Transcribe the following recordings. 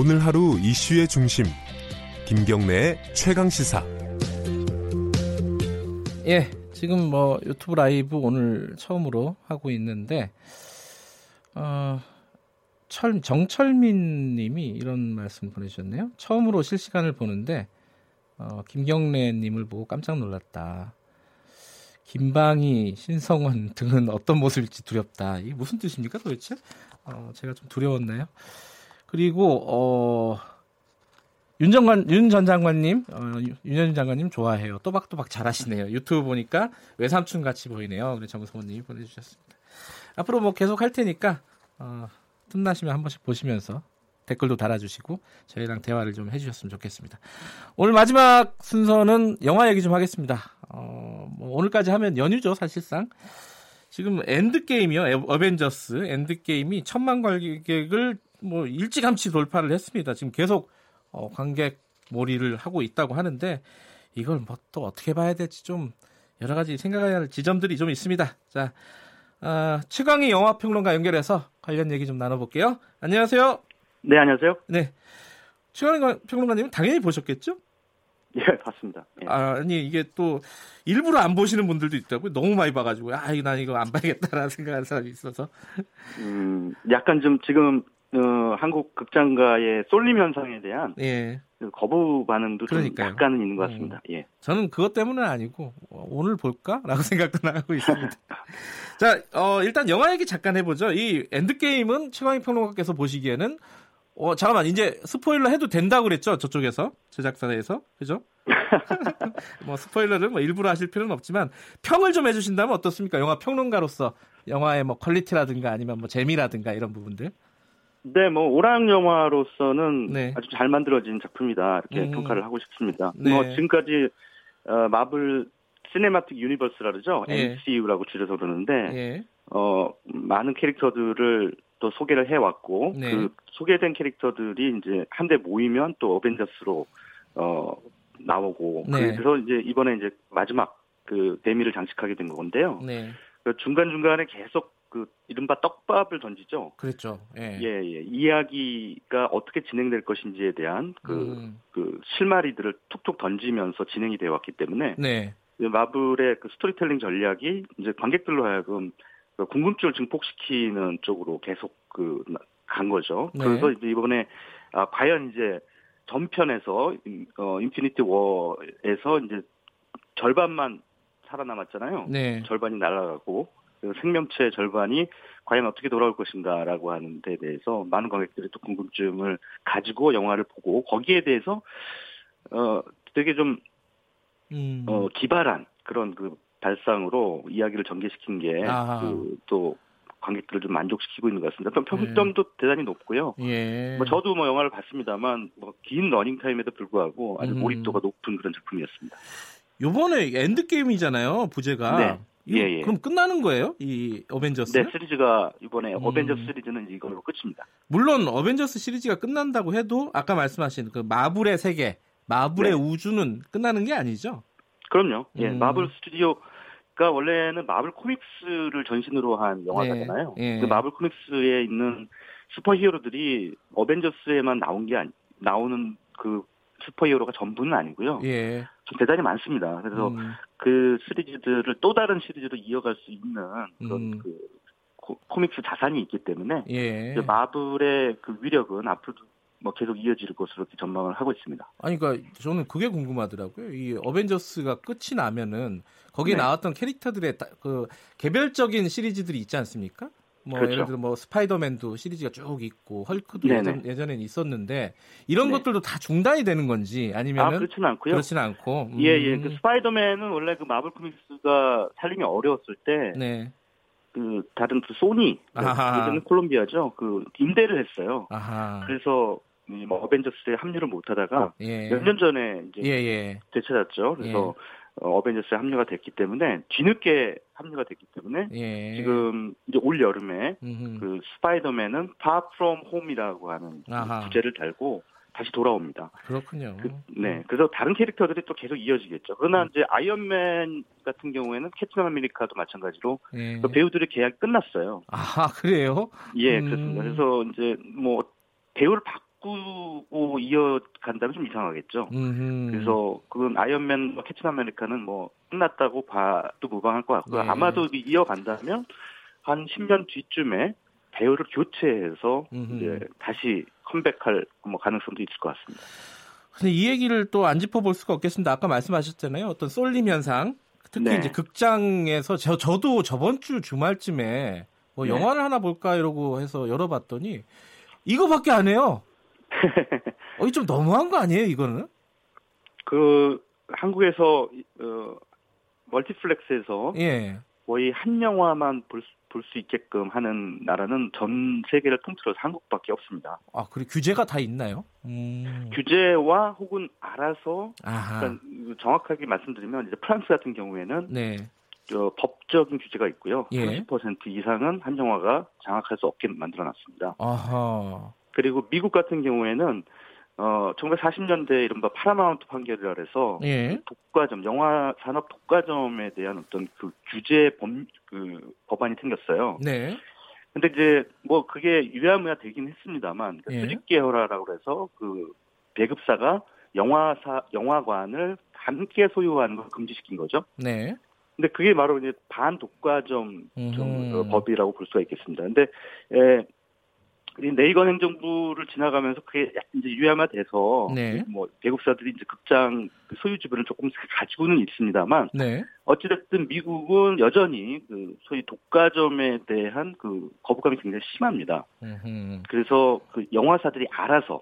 오늘 하루 이슈의 중심, 김경래의 최강시사. 예, 지금 뭐 유튜브 라이브 오늘 처음으로 하고 있는데 정철민 님이 이런 말씀 보내주셨네요. 처음으로 실시간을 보는데 김경래 님을 보고 깜짝 놀랐다. 김방희, 신성원 등은 어떤 모습일지 두렵다. 이게 무슨 뜻입니까 도대체? 제가 좀 두려웠나요? 그리고 윤 전 장관님, 윤현 장관님 좋아해요. 또박또박 잘하시네요. 유튜브 보니까 외삼촌 같이 보이네요. 그래서 정성원님이 보내주셨습니다. 앞으로 뭐 계속 할 테니까 틈나시면 한 번씩 보시면서 댓글도 달아주시고 저희랑 대화를 좀 해주셨으면 좋겠습니다. 오늘 마지막 순서는 영화 얘기 좀 하겠습니다. 뭐 오늘까지 하면 연휴죠 사실상. 지금 엔드게임이요. 어벤져스 엔드게임이 1,000만 관객을 뭐 일찌감치 돌파를 했습니다. 지금 계속 관객 몰이를 하고 있다고 하는데 이걸 뭐 또 어떻게 봐야 될지 좀 여러 가지 생각해야 할 지점들이 좀 있습니다. 자, 최광희 영화평론가 연결해서 관련 얘기 좀 나눠볼게요. 안녕하세요. 네, 안녕하세요. 네, 최광희 평론가님은 당연히 보셨겠죠? 예, 봤습니다. 예. 아니 이게 또 일부러 안 보시는 분들도 있다고요. 너무 많이 봐가지고 난 이거 안 봐야겠다라는 생각하는 사람이 있어서. 약간 좀 지금 한국 극장가의 쏠림 현상에 대한 거부 반응도 좀 약간은 있는 것 같습니다. 예. 저는 그것 때문은 아니고 오늘 볼까라고 생각도 하고 있습니다. 자, 일단 영화 얘기 잠깐 해보죠. 이 엔드게임은 최광희 평론가께서 보시기에는 잠깐만, 이제 스포일러 해도 된다고 그랬죠? 저쪽에서, 제작사에서. 그죠? 뭐, 스포일러를 일부러 하실 필요는 없지만, 평을 좀 해주신다면 어떻습니까? 영화 평론가로서, 영화의 뭐, 퀄리티라든가 아니면 뭐, 재미라든가 이런 부분들. 네, 뭐, 오락 영화로서는 아주 잘 만들어진 작품이다. 이렇게 평가를 하고 싶습니다. 네. 뭐, 지금까지, 마블 시네마틱 유니버스라 그러죠? 예. MCU라고 줄여서 그러는데, 예. 많은 캐릭터들을 또 소개를 해왔고 그 소개된 캐릭터들이 이제 한데 모이면 또 어벤져스로 나오고 그래서 이제 이번에 이제 마지막 그 대미를 장식하게 된 건데요. 네. 중간 중간에 계속 그 이른바 떡밥을 던지죠. 그렇죠. 예. 예. 이야기가 어떻게 진행될 것인지에 대한 그 실마리들을 툭툭 던지면서 진행이 되어 왔기 때문에 마블의 그 스토리텔링 전략이 이제 관객들로 하여금 궁금증을 증폭시키는 쪽으로 계속 간 거죠. 그래서 이번에 과연 이제 전편에서 인피니티 워에서 이제 절반만 살아남았잖아요. 절반이 날아가고 생명체의 절반이 과연 어떻게 돌아올 것인가라고 하는 데 대해서 많은 관객들이 또 궁금증을 가지고 영화를 보고 거기에 대해서 되게 좀 기발한 그런 발상으로 이야기를 전개시킨 게 또 관객들을 좀 만족시키고 있는 것 같습니다. 또 평점도 대단히 높고요. 예. 뭐 저도 뭐 영화를 봤습니다만 뭐 긴 러닝타임에도 불구하고 아주 몰입도가 높은 그런 작품이었습니다. 이번에 엔드게임이잖아요. 부제가. 네. 예. 그럼 끝나는 거예요? 이 어벤져스? 네. 시리즈가 이번에 어벤져스 시리즈는 이걸로 끝입니다. 물론 어벤져스 시리즈가 끝난다고 해도 아까 말씀하신 그 마블의 세계, 마블의 우주는 끝나는 게 아니죠? 그럼요. 예, 마블 스튜디오가 원래는 마블 코믹스를 전신으로 한 영화잖아요. 그 마블 코믹스에 있는 슈퍼히어로들이 어벤져스에만 나오는 그 슈퍼히어로가 전부는 아니고요. 좀 대단히 많습니다. 그래서 그 시리즈들을 또 다른 시리즈로 이어갈 수 있는 그런 코믹스 자산이 있기 때문에 마블의 그 위력은 앞으로도 뭐 계속 이어질 것으로 전망을 하고 있습니다. 아니, 그러니까 저는 그게 궁금하더라고요. 이 어벤져스가 끝이 나면은 거기에 나왔던 캐릭터들의 그 개별적인 시리즈들이 있지 않습니까? 뭐 예를 들어 뭐 스파이더맨도 시리즈가 쭉 있고 헐크도 예전엔 있었는데 이런 것들도 다 중단이 되는 건지 아니면은 그렇진 않고요. 그렇진 않고. 예. 그 스파이더맨은 원래 그 마블 코믹스가 살림이 어려웠을 때 그 다른 그 소니, 예전에 콜롬비아죠. 그 임대를 했어요. 그래서 뭐 어벤져스에 합류를 못하다가 몇 년 전에 이제 되찾았죠. 그래서 어벤져스에 합류가 됐기 때문에 뒤늦게 합류가 됐기 때문에 지금 이제 올 여름에 그 스파이더맨은 Far From Home이라고 하는 부제를 달고 다시 돌아옵니다. 그렇군요. 그래서 다른 캐릭터들이 또 계속 이어지겠죠. 그러나 이제 아이언맨 같은 경우에는 캡틴 아메리카도 마찬가지로 그 배우들의 계약이 끝났어요. 그래요? 예, 그렇습니다. 그래서 이제 뭐 배우를 바꾸고 이어간다면 좀 이상하겠죠. 그래서 그건 아이언맨과 캡틴 아메리카는 뭐 끝났다고 봐도 무방할 것 같고요. 네. 아마도 이어간다면 한 10년 뒤쯤에 배우를 교체해서 이제 다시 컴백할 뭐 가능성도 있을 것 같습니다. 근데 이 얘기를 또 안 짚어볼 수가 없겠습니다. 아까 말씀하셨잖아요. 어떤 쏠림 현상, 특히 네. 이제 극장에서 저도 저번 주 주말쯤에 뭐 네. 영화를 하나 볼까 이러고 해서 열어봤더니 이거밖에 안 해요. 이 좀 너무한 거 아니에요, 이거는? 그 한국에서 멀티플렉스에서 예. 거의 한 영화만 볼 수 있게끔 하는 나라는 전 세계를 통틀어서 한국밖에 없습니다. 아, 그리고 규제가 다 있나요? 규제와 혹은 알아서 그러니까 정확하게 말씀드리면 이제 프랑스 같은 경우에는 네. 법적인 규제가 있고요. 예. 30% 이상은 한 영화가 장악할 수 없게 만들어놨습니다. 아하. 그리고 미국 같은 경우에는 1940년대 이른바 파라마운트 판결이라 해서 예. 독과점, 영화 산업 독과점에 대한 어떤 그 규제 법안이 생겼어요. 네. 근데 이제 뭐 그게 유야무야 되긴 했습니다만 그러니까 예. 수직계열화라고 해서 그 배급사가 영화관을 함께 소유하는 걸 금지시킨 거죠. 네. 근데 그게 바로 이제 반독과점 법이라고 볼 수가 있겠습니다. 근데 레이건 행정부를 지나가면서 그게 이제 유야마돼서 네. 뭐 배급사들이 이제 극장 소유 지분을 조금씩 가지고는 있습니다만 네. 어찌됐든 미국은 여전히 그 소위 독과점에 대한 그 거부감이 굉장히 심합니다. 그래서 그 영화사들이 알아서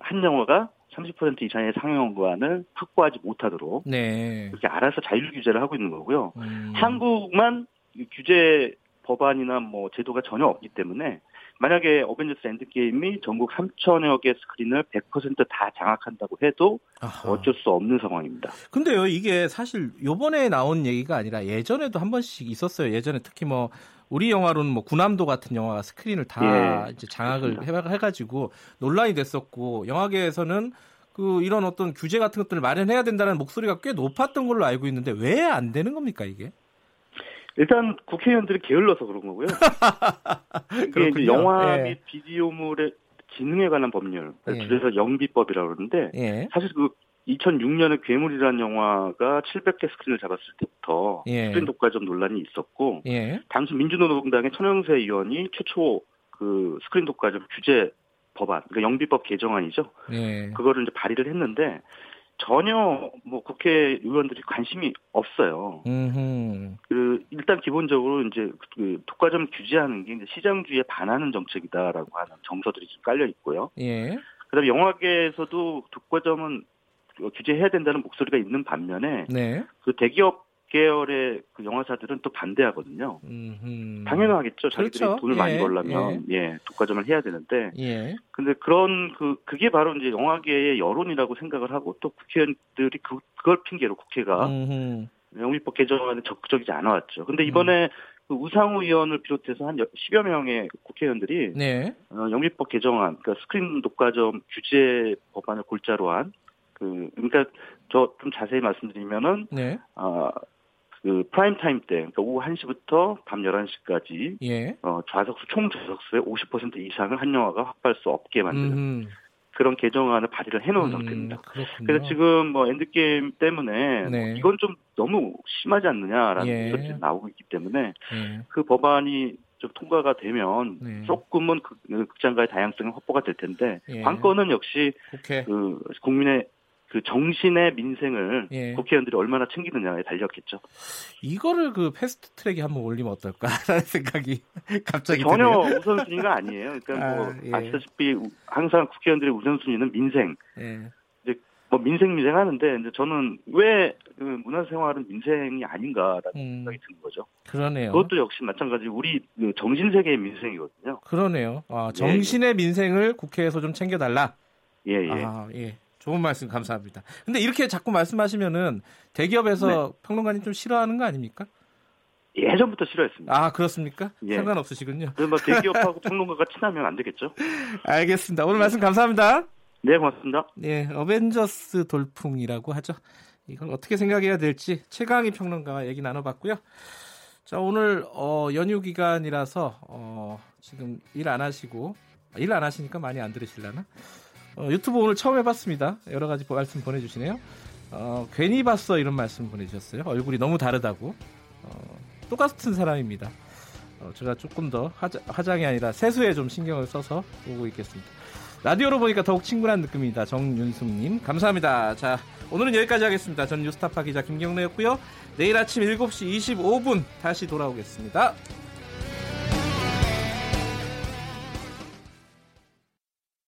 한 영화가 30% 이상의 상영관을 확보하지 못하도록 네. 이렇게 알아서 자율 규제를 하고 있는 거고요. 한국만 규제 법안이나 뭐 제도가 전혀 없기 때문에. 만약에 어벤져스 엔드게임이 전국 3,000여 개 스크린을 100% 다 장악한다고 해도 아하. 어쩔 수 없는 상황입니다. 근데요, 이게 사실 요번에 나온 얘기가 아니라 예전에도 한 번씩 있었어요. 예전에 특히 뭐 우리 영화로는 뭐 군함도 같은 영화가 스크린을 다 예, 이제 장악을 그렇습니다. 해가지고 논란이 됐었고 영화계에서는 그 이런 어떤 규제 같은 것들을 마련해야 된다는 목소리가 꽤 높았던 걸로 알고 있는데 왜 안 되는 겁니까 이게? 일단 국회의원들이 게을러서 그런 거고요. 이게 이제 영화 및 예. 비디오물의 지능에 관한 법률, 그래서 예. 영비법이라고 그러는데 예. 사실 그 2006년에 괴물이라는 영화가 700개 스크린을 잡았을 때부터 예. 스크린 독과점 논란이 있었고 예. 당시 민주노동당의 천영세 의원이 최초 그 스크린 독과점 규제 법안, 그러니까 영비법 개정안이죠. 예. 그거를 이제 발의를 했는데 전혀 뭐 국회의원들이 관심이 없어요. 그 일단 기본적으로 이제 그 독과점 규제하는 게 이제 시장주의에 반하는 정책이다라고 하는 정서들이 좀 깔려 있고요. 예. 그다음에 영화계에서도 독과점은 규제해야 된다는 목소리가 있는 반면에 네. 그 대기업 계열의 그 영화사들은 또 반대하거든요. 당연하겠죠. 자기들이 그렇죠. 돈을 예. 많이 벌려면 예. 독과점을 해야 되는데. 예. 근데 그런 그게 바로 이제 영화계의 여론이라고 생각을 하고 또 국회의원들이 그걸 핑계로 국회가 영미법 개정안에 적극적이지 않아왔죠. 근데 이번에 그 우상우 의원을 비롯해서 한 10여 명의 국회의원들이 네. 영미법 개정안, 그러니까 스크린 독과점 규제 법안을 골자로 한 그러니까 저 좀 자세히 말씀드리면은 네. 그 프라임타임 때, 그러니까 오후 1시부터 밤 11시까지 예. 좌석수 총 좌석수의 50% 이상을 한 영화가 확보할 수 없게 만드는 그런 개정안을 발의를 해놓은 상태입니다. 그렇군요. 그래서 지금 뭐 엔드게임 때문에 네. 이건 좀 너무 심하지 않느냐라는 얘기가 예. 나오고 있기 때문에 그 법안이 좀 통과가 되면 네. 조금은 극장가의 다양성이 확보가 될 텐데 예. 관건은 역시 그 국민의 그 정신의 민생을 예. 국회의원들이 얼마나 챙기느냐에 달렸겠죠. 이거를 그 패스트트랙에 한번 올리면 어떨까라는 생각이 갑자기 전혀 드네요. 우선순위가 아니에요. 그러니까 뭐 예. 아시다시피 항상 국회의원들의 우선순위는 민생. 예. 이제 뭐 민생 하는데 이제 저는 왜 그 문화생활은 민생이 아닌가라는 생각이 드는 거죠. 그러네요. 그것도 역시 마찬가지로 우리 그 정신세계의 민생이거든요. 그러네요. 아, 정신의 예. 민생을 국회에서 좀 챙겨달라. 예예. 아, 예. 좋은 말씀 감사합니다. 근데 이렇게 자꾸 말씀하시면은 대기업에서 네. 평론가님 좀 싫어하는 거 아닙니까? 예전부터 싫어했습니다. 아, 그렇습니까? 예. 상관없으시군요. 그럼 대기업하고 평론가가 친하면 안 되겠죠? 알겠습니다. 오늘 말씀 감사합니다. 네, 고맙습니다. 네, 어벤져스 돌풍이라고 하죠. 이걸 어떻게 생각해야 될지 최광희 평론가와 얘기 나눠봤고요. 자, 오늘 연휴 기간이라서 지금 일 안 하시고 일 안 하시니까 많이 안 들으시려나? 유튜브 오늘 처음 해봤습니다. 여러 가지 말씀 보내주시네요. 괜히 봤어 이런 말씀 보내주셨어요. 얼굴이 너무 다르다고. 똑같은 사람입니다. 제가 조금 더 화장이 아니라 세수에 좀 신경을 써서 보고 있겠습니다. 라디오로 보니까 더욱 친근한 느낌입니다. 정윤숙님 감사합니다. 자, 오늘은 여기까지 하겠습니다. 전 뉴스타파 기자 김경래였고요. 내일 아침 7시 25분 다시 돌아오겠습니다.